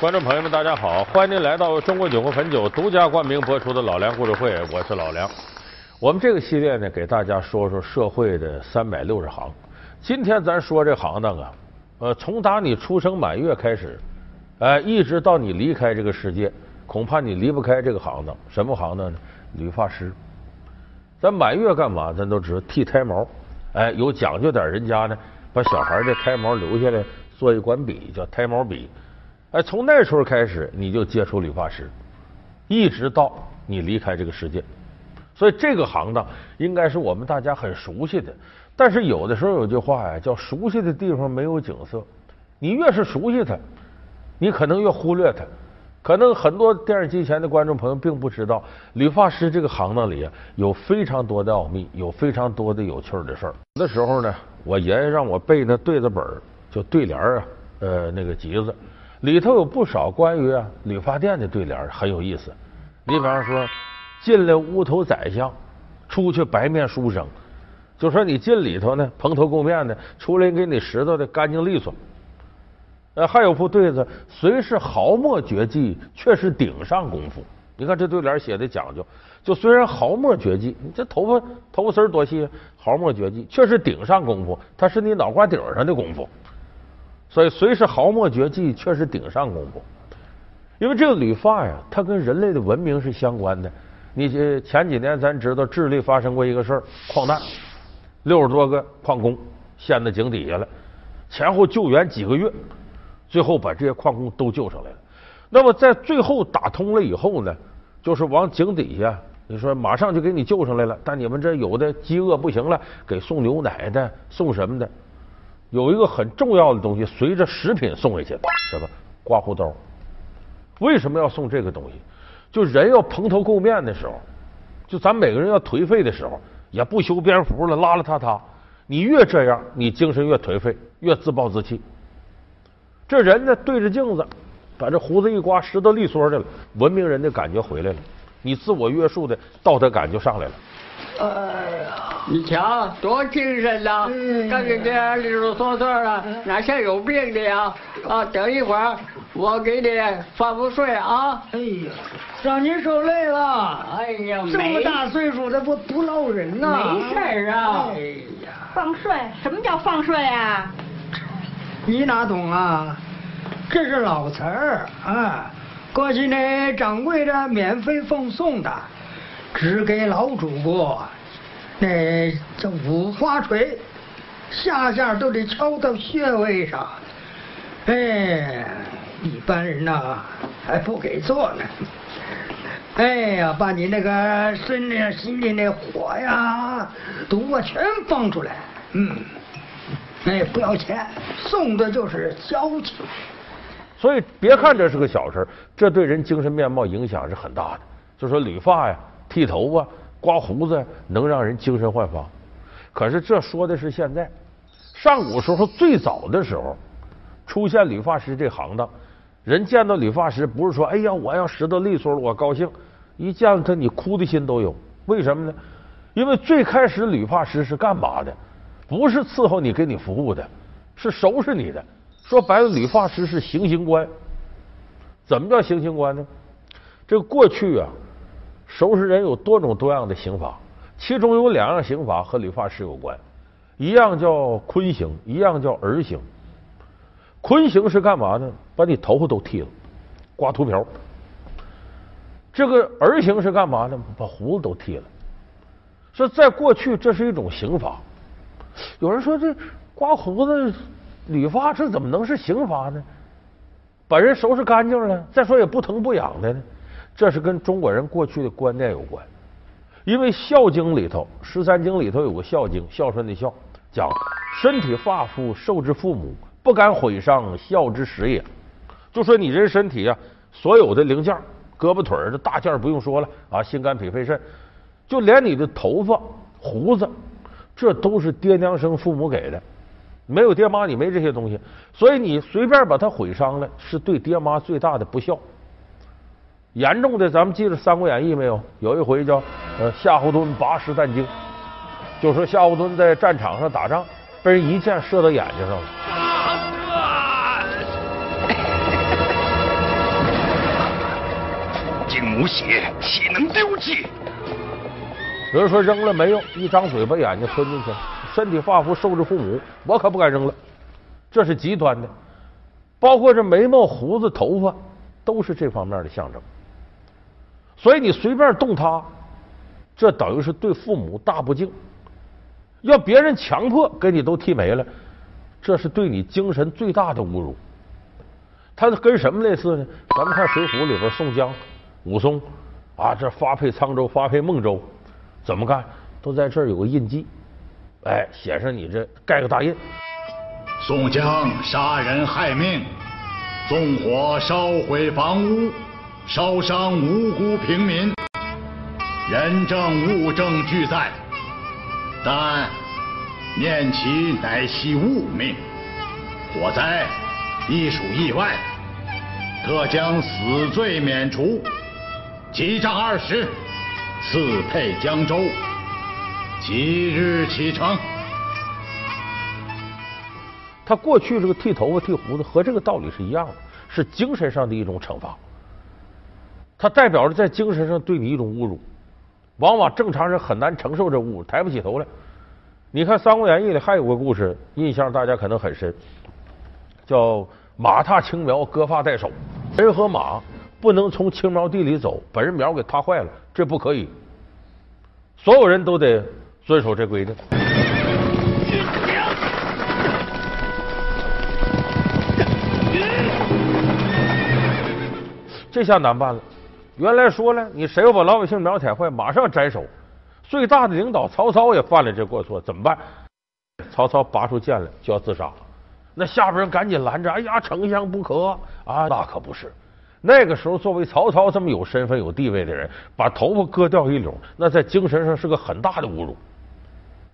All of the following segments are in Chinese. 观众朋友们，大家好！欢迎您来到中国酒国汾酒独家冠名播出的《老梁故事会》，我是老梁。我们这个系列呢，给大家说说社会的360行。今天咱说这行当啊，从打你出生满月开始，一直到你离开这个世界，恐怕你离不开这个行当。什么行当呢？理发师。咱满月干嘛？咱都知道剃胎毛。有讲究点人家呢，把小孩的胎毛留下来，做一管笔，叫胎毛笔。从那时候开始，你就接触理发师，一直到你离开这个世界。所以这个行当应该是我们大家很熟悉的。但是有的时候有句话呀，叫熟悉的地方没有景色。你越是熟悉它，你可能越忽略它。可能很多电视机前的观众朋友并不知道，理发师这个行当里啊，有非常多的奥秘，有非常多的有趣的事儿。有的时候呢，我爷爷让我背那对子本，就对联啊，那个集子。里头有不少关于理发店的对联，很有意思。你比方说，进来乌头宰相，出去白面书生，就说你进里头呢蓬头垢面的，出来给你拾掇的干净利索。还有副对子，虽是毫末绝技，却是顶上功夫。你看这对联写的讲究，就虽然毫末绝技，你这头发丝多细，毫末绝技，却是顶上功夫，它是你脑瓜顶上的功夫。所以虽是毫末绝技，却是顶上功夫。因为这个理发呀，它跟人类的文明是相关的。你前几年咱知道智利发生过一个事儿，矿难，60多个矿工陷到井底下了，前后救援几个月，最后把这些矿工都救上来了。那么在最后打通了以后呢，就是往井底下，你说马上就给你救上来了，但你们这有的饥饿不行了，给送牛奶的，送什么的。有一个很重要的东西随着食品送回去的，什么？刮胡刀。为什么要送这个东西？就人要蓬头垢面的时候，就咱每个人要颓废的时候，也不修边幅了，邋邋遢遢，你越这样，你精神越颓废，越自暴自弃。这人呢，对着镜子把这胡子一刮，拾掇利索的了，文明人的感觉回来了，你自我约束的道德感就上来了。你瞧，多精神呐！看你这样利索索的，哪像有病的呀？啊，等一会儿我给你发不睡啊！哎呀，让您受累了！哎呀，这么大岁数的不老人呐！没事啊！哎呀，放睡？什么叫放睡啊？你哪懂啊？这是老词儿啊，过去那掌柜的免费奉送的。只给老主播，那这五花锤下都得敲到穴位上。哎，一般人呐还不给做呢。哎呀，把你那个身子、心里那火呀、毒啊全放出来。嗯，哎，不要钱，送的就是交情。所以别看这是个小事，这对人精神面貌影响是很大的。就说理发呀，剃头啊，刮胡子能让人精神焕发。可是这说的是现在，上古时候最早的时候出现理发师这行当，人见到理发师不是说哎呀我要拾掇利索了我高兴，一见到他你哭的心都有。为什么呢？因为最开始理发师是干嘛的？不是伺候你给你服务的，是收拾你的。说白了，理发师是行刑官。怎么叫行刑官呢？这个过去啊，收拾人有多种多样的刑罚，其中有2样刑罚和理发师有关，一样叫坤刑，一样叫儿刑。坤刑是干嘛呢？把你头发都剃了，刮秃瓢。这个儿刑是干嘛呢？把胡子都剃了。所以在过去这是一种刑罚。有人说这刮胡子理发这怎么能是刑罚呢？把人收拾干净了，再说也不疼不痒的呢。这是跟中国人过去的观念有关。因为《孝经》里头，13经里头有个《孝经》，孝顺的孝，讲身体发肤受之父母，不敢毁伤，孝之始也。就说你人身体啊，所有的零件，胳膊腿儿的大件儿不用说了啊，心肝脾肺肾，就连你的头发胡子，这都是爹娘生父母给的，没有爹妈你没这些东西，所以你随便把它毁伤了，是对爹妈最大的不孝。严重的，咱们记着《三国演义》没有？有一回叫夏侯惇拔石弹精，就说夏侯惇在战场上打仗，被人一箭射到眼睛上了。母血，岂能丢弃？有人说扔了没用，一张嘴把眼睛吞进去，身体发肤受之父母，我可不敢扔了。这是极端的，包括这眉毛、胡子、头发，都是这方面的象征。所以你随便动它，这等于是对父母大不敬。要别人强迫给你都剃没了，这是对你精神最大的侮辱。它跟什么类似呢？咱们看《水浒》里边，宋江、武松啊，这发配沧州、发配孟州，怎么干？都在这儿有个印记，哎，写上你这盖个大印。宋江杀人害命，纵火烧毁房屋，烧伤无辜平民，人证物证俱在，但念其乃系物命，火灾亦属意外，特将死罪免除，其杖20，赐配江州，即日启程。他过去这个剃头发、剃胡子和这个道理是一样的，是精神上的一种惩罚。它代表着在精神上对你一种侮辱，往往正常人很难承受这侮辱，抬不起头来。你看《三国演义》里还有个故事，印象大家可能很深，叫马踏青苗，割发代首。人和马不能从青苗地里走，把人苗给踏坏了，这不可以。所有人都得遵守这规定。这下难办了。原来说了，你谁要把老百姓苗踩坏，马上斩首。最大的领导曹操也犯了这过错，怎么办？曹操拔出剑来就要自杀，那下边人赶紧拦着，哎呀，丞相不可啊！那可不是。那个时候，作为曹操这么有身份、有地位的人，把头发割掉一绺，那在精神上是个很大的侮辱。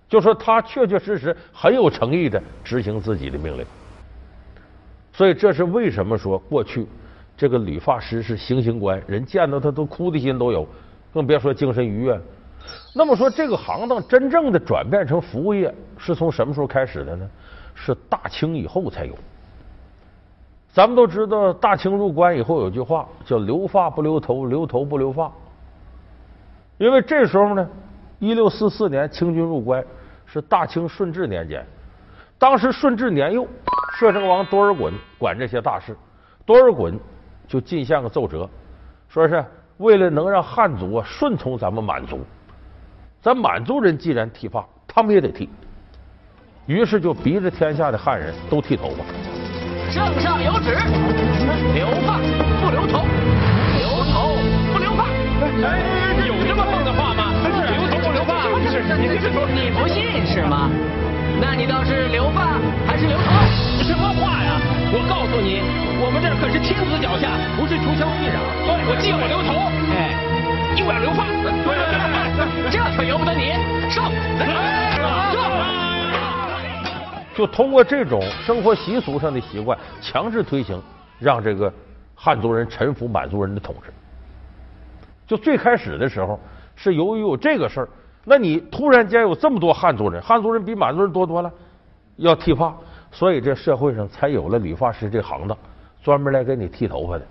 就说他确确实实很有诚意的执行自己的命令。所以这是为什么说过去这个理发师是行刑官，人见到他都哭的心都有，更别说精神愉悦。那么说这个行当真正的转变成服务业是从什么时候开始的呢？是大清以后才有。咱们都知道大清入关以后有句话叫留发不留头，留头不留发。因为这时候呢，1644年清军入关，是大清顺治年间。当时顺治年幼，摄政王多尔衮管这些大事，多尔衮就进献个奏折，说是为了能让汉族啊顺从咱们满族，咱满族人既然剃发，他们也得剃，于是就逼着天下的汉人都剃头发。圣上有旨，留发不留头，留头不留发。哎，有这么横的话吗？留头不留发，你不信是吗？那你倒是留发还是留头？什么话呀！我告诉你，我们这可是天子脚下，不是穷乡僻壤。对，我既要留头，哎，又要留发。对，这可由不得你。上，就通过这种生活习俗上的习惯，强制推行，让这个汉族人臣服满族人的统治。就最开始的时候，是由于有这个事儿，那你突然间有这么多汉族人，汉族人比满族人多多了，要剃发。所以这社会上才有了理发师这行当，专门来给你剃头发的。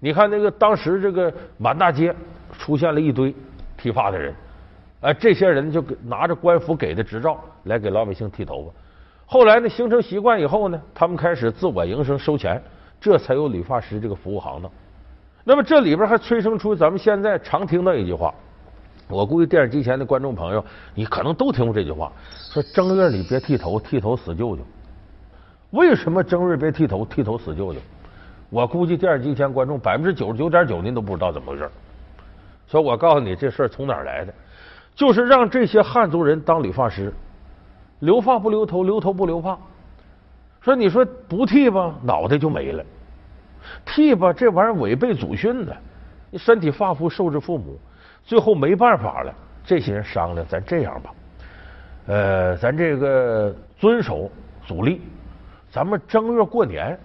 你看那个当时这个满大街出现了一堆剃发的人，哎，这些人就拿着官府给的执照来给老百姓剃头发。后来呢，形成习惯以后呢，他们开始自我营生收钱，这才有理发师这个服务行当。那么这里边还催生出咱们现在常听到一句话，我估计电视机前的观众朋友，你可能都听过这句话，说正月里别剃头，剃头死舅舅。为什么正月别剃头，剃头死舅舅？我估计电视机前观众99.9%您都不知道怎么回事。所以我告诉你，这事儿从哪儿来的，就是让这些汉族人当理发师，留发不留头，留头不留发。说你说不剃吧，脑袋就没了；剃吧，这玩意儿违背祖训的，你身体发肤受之父母。最后没办法了，这些人商量，咱这样吧，咱这个遵守祖历，咱们正月过年，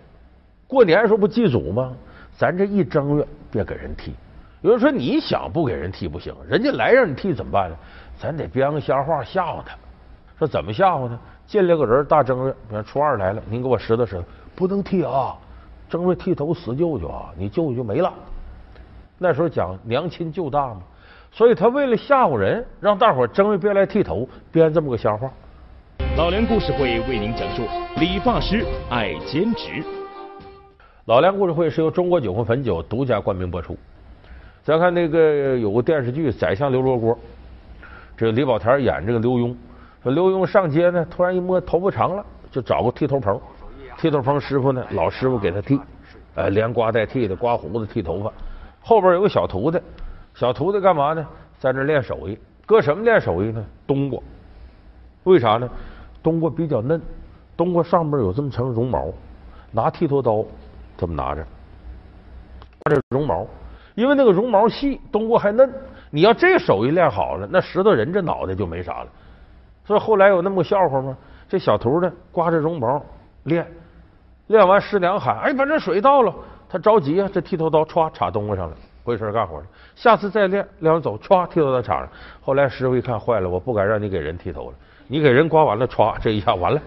过年的时候不祭祖吗？咱这一正月别给人剃。有人说你想不给人剃不行，人家来让你剃怎么办呢？咱得编个瞎话吓唬他。说怎么吓唬他？进来个人大正月，比方初二来了，您给我拾掇拾掇，不能剃啊，正月剃头死舅舅啊，你舅舅就没了。那时候讲娘亲舅大嘛，所以他为了吓唬人，让大伙儿争着别来剃头，编这么个瞎话。老梁故事会为您讲述理发师爱兼职。老梁故事会是由中国酒魂汾酒独家冠名播出。咱看那个有个电视剧《宰相刘罗锅》，这李保田演这个刘墉，说刘墉上街呢，突然一摸头发长了，就找个剃头棚，剃头棚师傅呢，老师傅给他剃，连刮带剃的，刮胡子、剃头发。后边有个小徒弟，小徒弟干嘛呢？在这练手艺，搁什么练手艺呢？冬瓜。为啥呢？冬瓜比较嫩，冬瓜上面有这么层绒毛，拿剃头刀这么拿着，刮这绒毛，因为那个绒毛细，冬瓜还嫩。你要这手艺练好了，那石头人这脑袋就没啥了。所以后来有那么个笑话吗？这小徒弟刮着绒毛练，练完师娘喊：“哎，把这水倒了。”他着急啊，这剃头刀歘插冬瓜上了，回身干活了。下次再练，练完走，歘剃头刀插上。后来师傅一看，坏了，我不敢让你给人剃头了，你给人刮完了，歘这一下完了。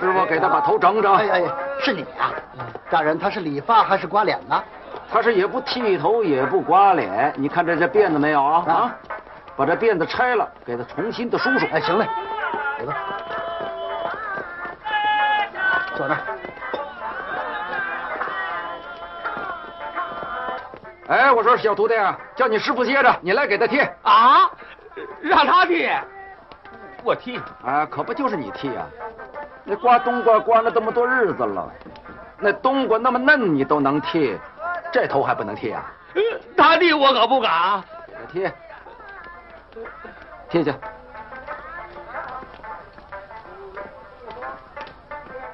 师傅给他把头整整。哎，是你啊，大人，他是理发还是刮脸呢？他是也不剃头也不刮脸，你看这辫子没有啊？啊，把这辫子拆了，给他重新的梳梳。哎，行嘞，给吧，坐那儿。哎，我说小徒弟啊，叫你师傅接着，你来给他剃啊，让他剃，我剃啊，可不就是你剃啊？那刮冬瓜刮了这么多日子了，那冬瓜那么嫩，你都能剃，这头还不能剃啊？他剃我可不敢，我剃，剃去。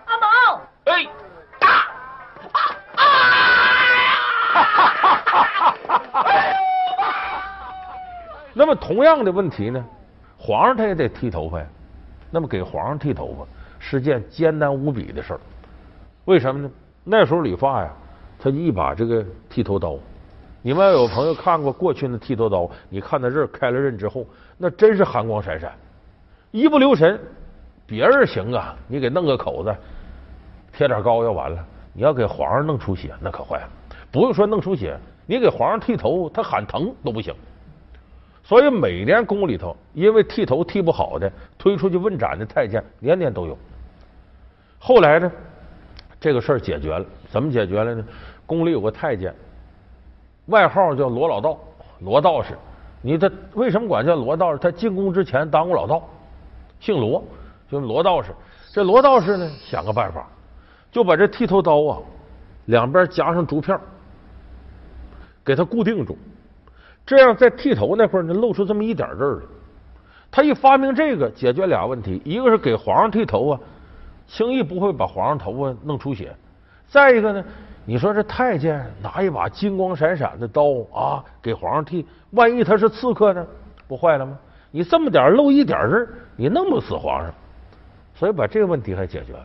阿毛，哎，打！那么同样的问题呢，皇上他也得剃头发呀。那么给皇上剃头发是件艰难无比的事儿，为什么呢？那时候理发呀，他一把这个剃头刀，你们有朋友看过过去的剃头刀，你看到这儿开了刃之后，那真是寒光闪闪，一不留神，别人行啊，你给弄个口子，贴点膏药完了，你要给皇上弄出血，那可坏了。不用说弄出血，你给皇上剃头，他喊疼都不行。所以每年宫里头，因为剃头剃不好的，推出去问斩的太监年年都有。后来呢，这个事儿解决了，怎么解决了呢？宫里有个太监，外号叫罗老道，罗道士。你他为什么管叫罗道士？他进宫之前当过老道，姓罗，就罗道士。这罗道士呢，想个办法，就把这剃头刀啊，两边夹上竹片，给它固定住，这样在剃头那块儿呢露出这么一点儿来。他一发明这个，解决俩问题：一个是给皇上剃头啊，轻易不会把皇上头发弄出血；再一个呢，你说这太监拿一把金光闪闪的刀啊，给皇上剃，万一他是刺客呢，不坏了吗？你这么点露一点儿，你弄不死皇上。所以把这个问题还解决了。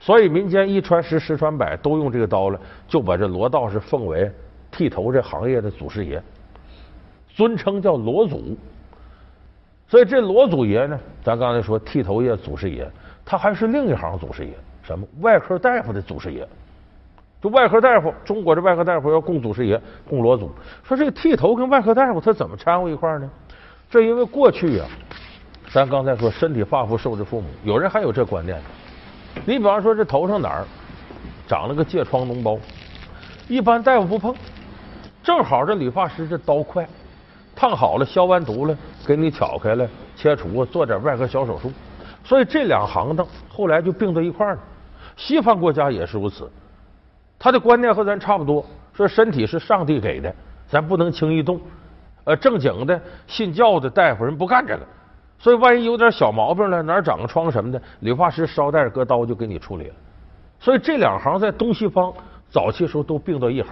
所以民间一传十，十传百，都用这个刀了，就把这罗道士奉为剃头这行业的祖师爷，尊称叫罗祖。所以这罗祖爷呢，咱刚才说剃头业祖师爷，他还是另一行祖师爷，什么外科大夫的祖师爷。就外科大夫，中国这外科大夫要供祖师爷，供罗祖。说这个剃头跟外科大夫他怎么掺和一块呢？这因为过去啊，咱刚才说身体发肤受之父母，有人还有这观念。你比方说这头上哪儿长了个疥疮脓包，一般大夫不碰，正好这理发师这刀快，烫好了消完毒了，给你撬开了切除啊，做点外科小手术。所以这两行当后来就并到一块儿了。西方国家也是如此，他的观念和咱差不多，说身体是上帝给的，咱不能轻易动。正经的信教的大夫人不干这个，所以万一有点小毛病了，哪儿长个疮什么的，理发师捎带割刀就给你处理了。所以这两行在东西方早期时候都并到一行。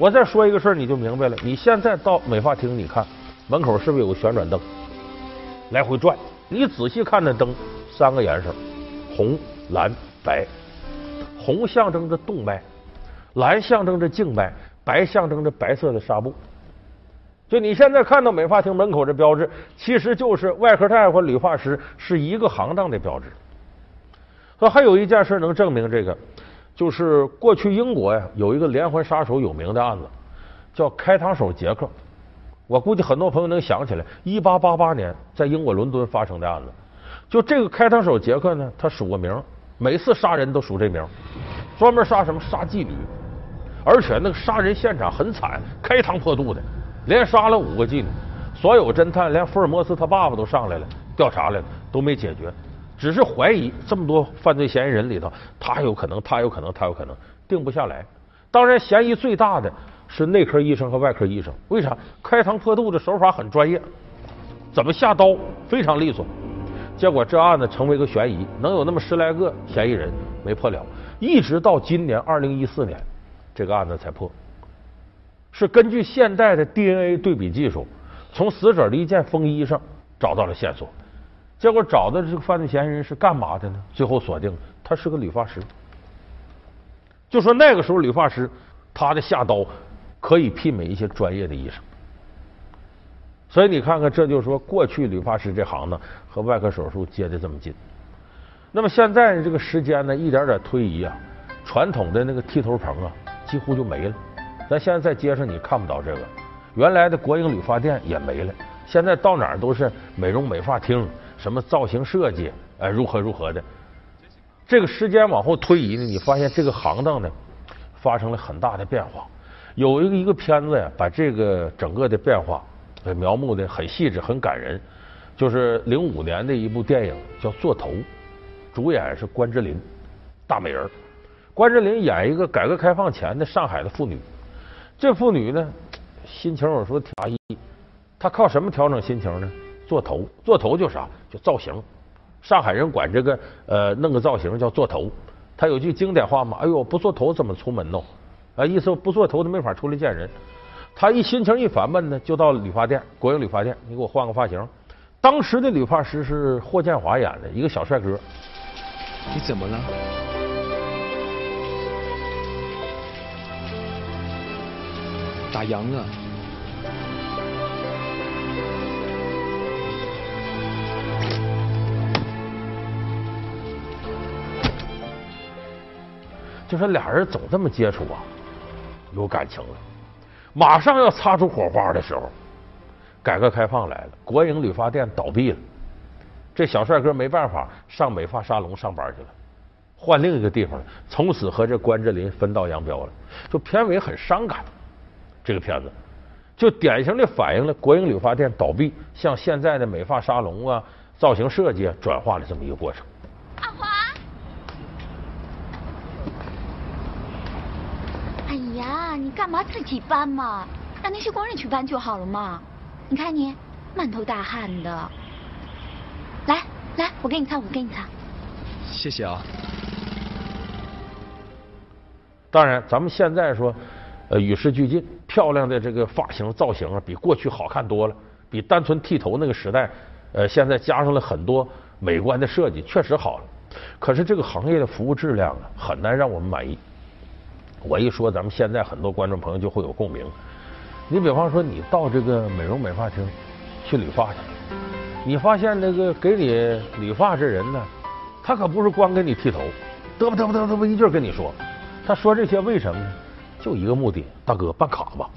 我再说一个事儿你就明白了。你现在到美发厅，你看门口是不是有个旋转灯，来回转，你仔细看那灯，三个颜色，红、蓝、白。红象征着动脉，蓝象征着静脉，白象征着白色的纱布。就你现在看到美发厅门口这标志，其实就是外科大夫和理发师是一个行当的标志。那还有一件事能证明这个，就是过去英国呀有一个连环杀手有名的案子，叫开膛手杰克。我估计很多朋友能想起来，1888年在英国伦敦发生的案子。就这个开膛手杰克呢，他署个名，每次杀人都署这名，专门杀什么？杀妓女。而且那个杀人现场很惨，开膛破肚的，连杀了5个妓女。所有侦探，连福尔摩斯他爸爸都上来了调查来了，都没解决，只是怀疑这么多犯罪嫌疑人里头，他有可能，他有可能，他有可能，定不下来。当然，嫌疑最大的是内科医生和外科医生，为啥？开膛破肚的手法很专业，怎么下刀非常利索。结果这案子成为一个悬疑，能有那么10来个嫌疑人没破了，一直到今年2014年，这个案子才破。是根据现代的 DNA 对比技术，从死者的一件风衣上找到了线索。结果找的这个犯罪嫌疑人是干嘛的呢？最后锁定他是个理发师。就说那个时候理发师他的下刀可以媲美一些专业的医生，所以你看看，这就是说过去理发师这行呢和外科手术接得这么近。那么现在这个时间呢一点点推移啊，传统的那个剃头棚啊几乎就没了。咱现在在街上你看不到这个，原来的国营理发店也没了，现在到哪儿都是美容美发厅，什么造型设计，哎，如何如何的。这个时间往后推移呢，你发现这个行当呢发生了很大的变化。有一个片子呀，把这个整个的变化描摹的很细致很感人，就是05年的一部电影叫《做头》，主演是关之琳，大美人。关之琳演一个改革开放前的上海的妇女，这妇女呢心情我说挺压抑，她靠什么调整心情呢？做头。做头就是啥？就造型。上海人管这个弄个造型叫做头。他有句经典话嘛，哎呦不做头怎么出门呢？啊，意思不做头都没法出来见人。他一心情一烦闷呢，就到理发店，国营理发店，你给我换个发型。当时的理发师是霍建华演的一个小帅哥。你怎么了？打烊了。就说俩人总这么接触啊，有感情了。马上要擦出火花的时候，改革开放来了，国营理发店倒闭了，这小帅哥没办法，上美发沙龙上班去了，换另一个地方了，从此和这关之琳分道扬镳了。就片尾很伤感，这个片子就典型的反映了国营理发店倒闭向现在的美发沙龙啊、造型设计啊转化的这么一个过程。阿华。啊，你干嘛自己搬嘛？让那些工人去搬就好了嘛。你看你满头大汗的，来来，我给你擦，我给你擦。谢谢啊。当然，咱们现在说，与时俱进，漂亮的这个发型造型啊，比过去好看多了，比单纯剃头那个时代，现在加上了很多美观的设计，确实好了。可是这个行业的服务质量啊，很难让我们满意。我一说，咱们现在很多观众朋友就会有共鸣。你比方说，你到这个美容美发厅去理发去，你发现那个给你理发这人呢，他可不是光给你剃头，嘚吧嘚吧嘚吧嘚吧一句跟你说，他说这些为什么呢？就一个目的，大哥办卡吧，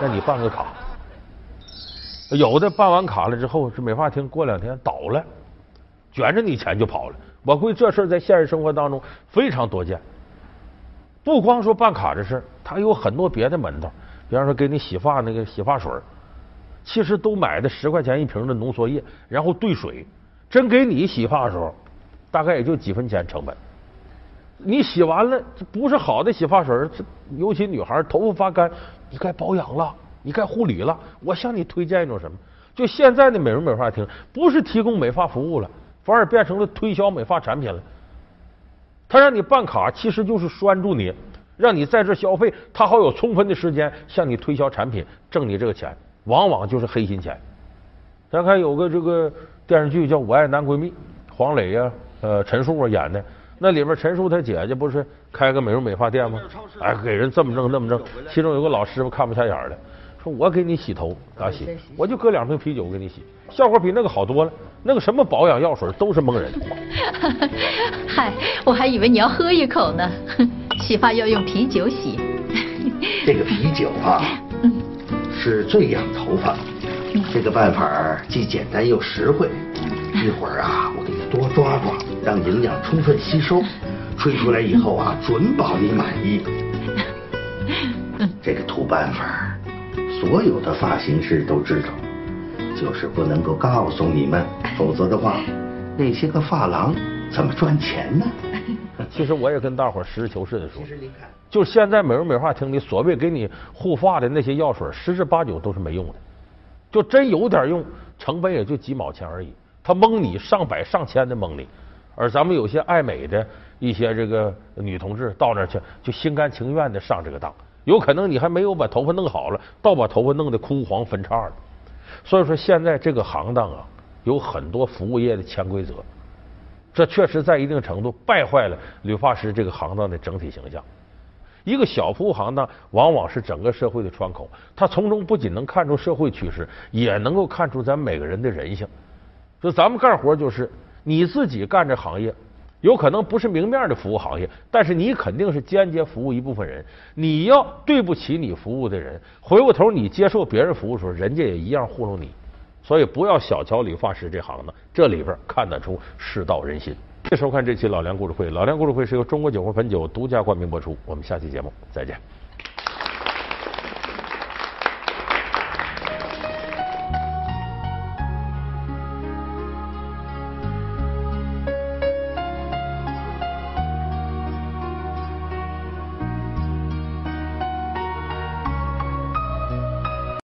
那你办个卡。有的办完卡了之后，这美发厅过2天倒了，卷着你钱就跑了。我估计这事儿在现实生活当中非常多见。不光说办卡这事儿，他有很多别的门道，比方说给你洗发那个洗发水，其实都买的10块钱一瓶的浓缩液，然后兑水，真给你洗发的时候，大概也就几分钱成本。你洗完了，这不是好的洗发水，尤其女孩头发发干，你该保养了，你该护理了。我向你推荐一种什么？就现在的美容美发厅，不是提供美发服务了，反而变成了推销美发产品了。他让你办卡，其实就是拴住你，让你在这消费，他好有充分的时间向你推销产品，挣你这个钱，往往就是黑心钱。咱看有个这个电视剧叫《我爱男闺蜜》，黄磊呀、陈数啊演的，那里边陈数他姐姐不是开个美容美发店吗？哎，给人这么挣那么挣，其中有个老师傅看不下眼了，说我给你洗头咋洗？我就搁2瓶啤酒给你洗，效果比那个好多了。那个什么保养药水都是蒙人。嗨，我还以为你要喝一口呢。洗发要用啤酒洗。这个啤酒啊，嗯，是最养头发。这个办法既简单又实惠。一会儿啊，我给你多抓抓，让营养充分吸收，吹出来以后啊，准保你满意。这个土办法，所有的发型师都知道，就是不能够告诉你们，否则的话，那些个发廊怎么赚钱呢？其实我也跟大伙实事求是的说，就是现在美容美发厅里所谓给你护发的那些药水，十之八九都是没用的，就真有点用，成本也就几毛钱而已。他蒙你上百上千的蒙你，而咱们有些爱美的一些这个女同志到那儿去，就心甘情愿的上这个当，有可能你还没有把头发弄好了，倒把头发弄得枯黄分叉了。所以说现在这个行当啊，有很多服务业的潜规则。这确实在一定程度败坏了理发师这个行当的整体形象。一个小服务行当往往是整个社会的窗口，它从中不仅能看出社会趋势，也能够看出咱每个人的人性。就咱们干活就是你自己干这行业，有可能不是明面的服务行业，但是你肯定是间接服务一部分人。你要对不起你服务的人，回过头你接受别人服务的时候，人家也一样糊弄你。所以不要小瞧理发师这行当，这里边看得出世道人心。谢谢收看这期老梁故事会，老梁故事会是由中国酒魂汾酒独家冠名播出，我们下期节目再见。